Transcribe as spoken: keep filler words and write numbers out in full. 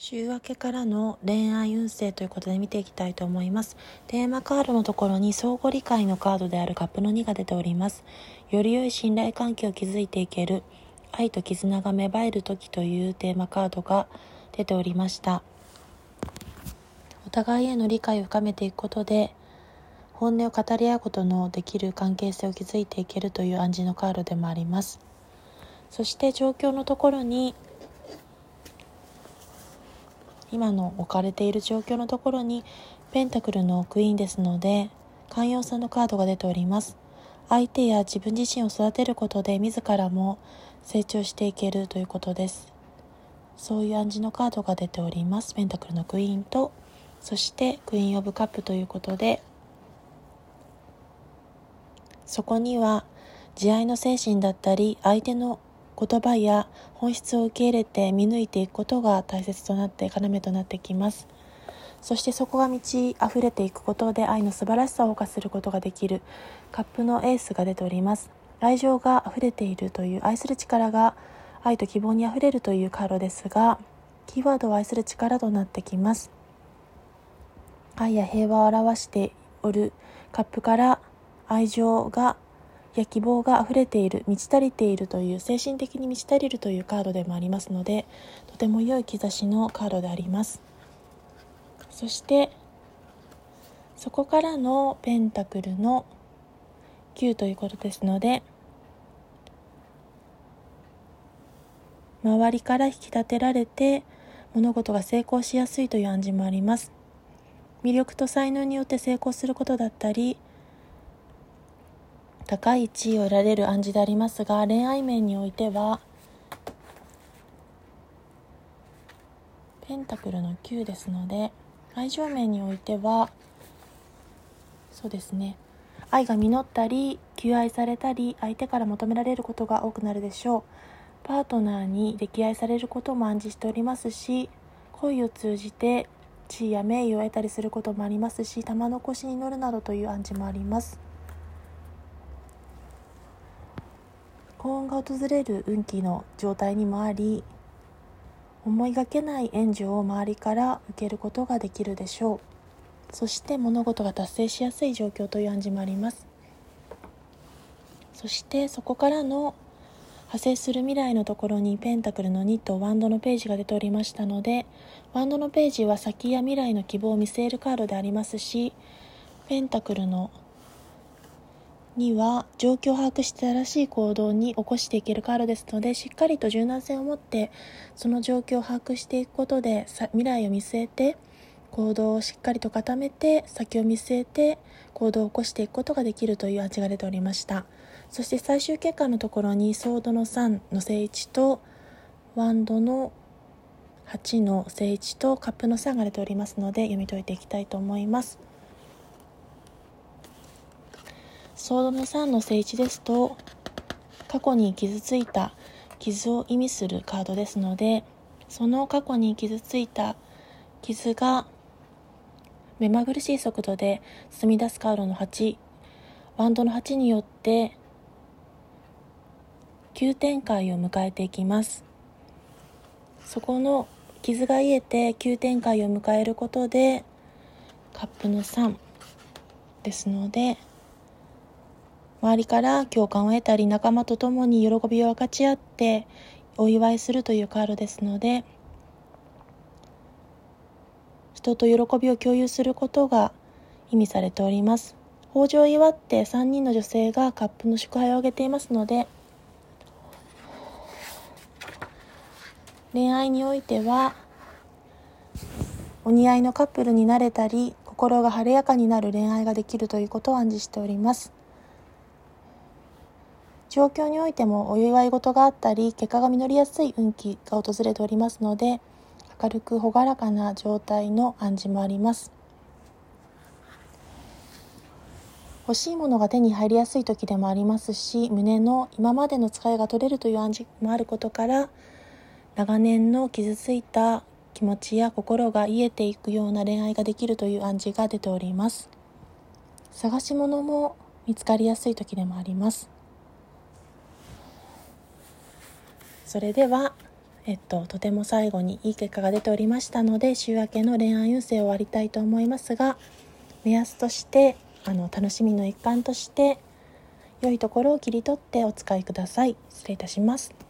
週明けからの恋愛運勢ということで見ていきたいと思います。テーマカードのところに相互理解のカードであるカップのにが出ております。より良い信頼関係を築いていける、愛と絆が芽生える時というテーマカードが出ておりました。お互いへの理解を深めていくことで、本音を語り合うことのできる関係性を築いていけるという暗示のカードでもあります。そして状況のところに、今の置かれている状況のところにペンタクルのクイーンですので寛容さのカードが出ております。相手や自分自身を育てることで自らも成長していけるということです。そういう暗示のカードが出ております。ペンタクルのクイーンとそしてクイーンオブカップということで、そこには慈愛の精神だったり相手の言葉や本質を受け入れて見抜いていくことが大切となって要となってきます。そしてそこが満ち溢れていくことで愛の素晴らしさを謳歌することができるカップのエースが出ております。愛情が溢れているという、愛する力が愛と希望に溢れるというカードですが、キーワードは愛する力となってきます。愛や平和を表しておるカップから愛情がや希望が溢れている、満ち足りているという、精神的に満ち足りるというカードでもありますので、とても良い兆しのカードであります。そしてそこからのペンタクルのきゅうということですので、周りから引き立てられて物事が成功しやすいという暗示もあります。魅力と才能によって成功することだったり、高い地位を得られる暗示でありますが、恋愛面においてはペンタクルのきゅうですので、愛情面においてはそうですね、愛が実ったり求愛されたり相手から求められることが多くなるでしょう。パートナーに溺愛されることも暗示しておりますし、恋を通じて地位や名誉を得たりすることもありますし、玉の輿に乗るなどという暗示もあります。幸運が訪れる運気の状態にもあり、思いがけない援助を周りから受けることができるでしょう。そして物事が達成しやすい状況という暗示もあります。そしてそこからの派生する未来のところにペンタクルのにとワンドのページが出ておりましたので、ワンドのページは先や未来の希望を見据えるカードでありますし、ペンタクルのには状況を把握して正しい行動に起こしていけるカードですので、しっかりと柔軟性を持ってその状況を把握していくことで未来を見据えて行動をしっかりと固めて先を見据えて行動を起こしていくことができるという味が出ておりました。そして最終結果のところにソードのさんの正位置とワンドのはちの正位置とカップのさんが出ておりますので、読み解いていきたいと思います。ソードのさんの正位置ですと、過去に傷ついた傷を意味するカードですので、その過去に傷ついた傷が目まぐるしい速度で進み出すカードのはち、ワンドのはちによって急展開を迎えていきます。そこの傷が癒えて急展開を迎えることで、カップのさんですので、周りから共感を得たり仲間と共に喜びを分かち合ってお祝いするというカードですので、人と喜びを共有することが意味されております。豊穣を祝ってさんにんの女性がカップの祝杯をあげていますので、恋愛においてはお似合いのカップルになれたり心が晴れやかになる恋愛ができるということを暗示しております。状況においてもお祝い事があったり結果が実りやすい運気が訪れておりますので、明るく朗らかな状態の暗示もあります。欲しいものが手に入りやすい時でもありますし、胸の今までの疲れが取れるという暗示もあることから、長年の傷ついた気持ちや心が癒えていくような恋愛ができるという暗示が出ております。探し物も見つかりやすい時でもあります。それでは、えっと、とても最後にいい結果が出ておりましたので、週明けの恋愛運勢を終わりたいと思いますが、目安としてあの楽しみの一環として良いところを切り取ってお使いください。失礼いたします。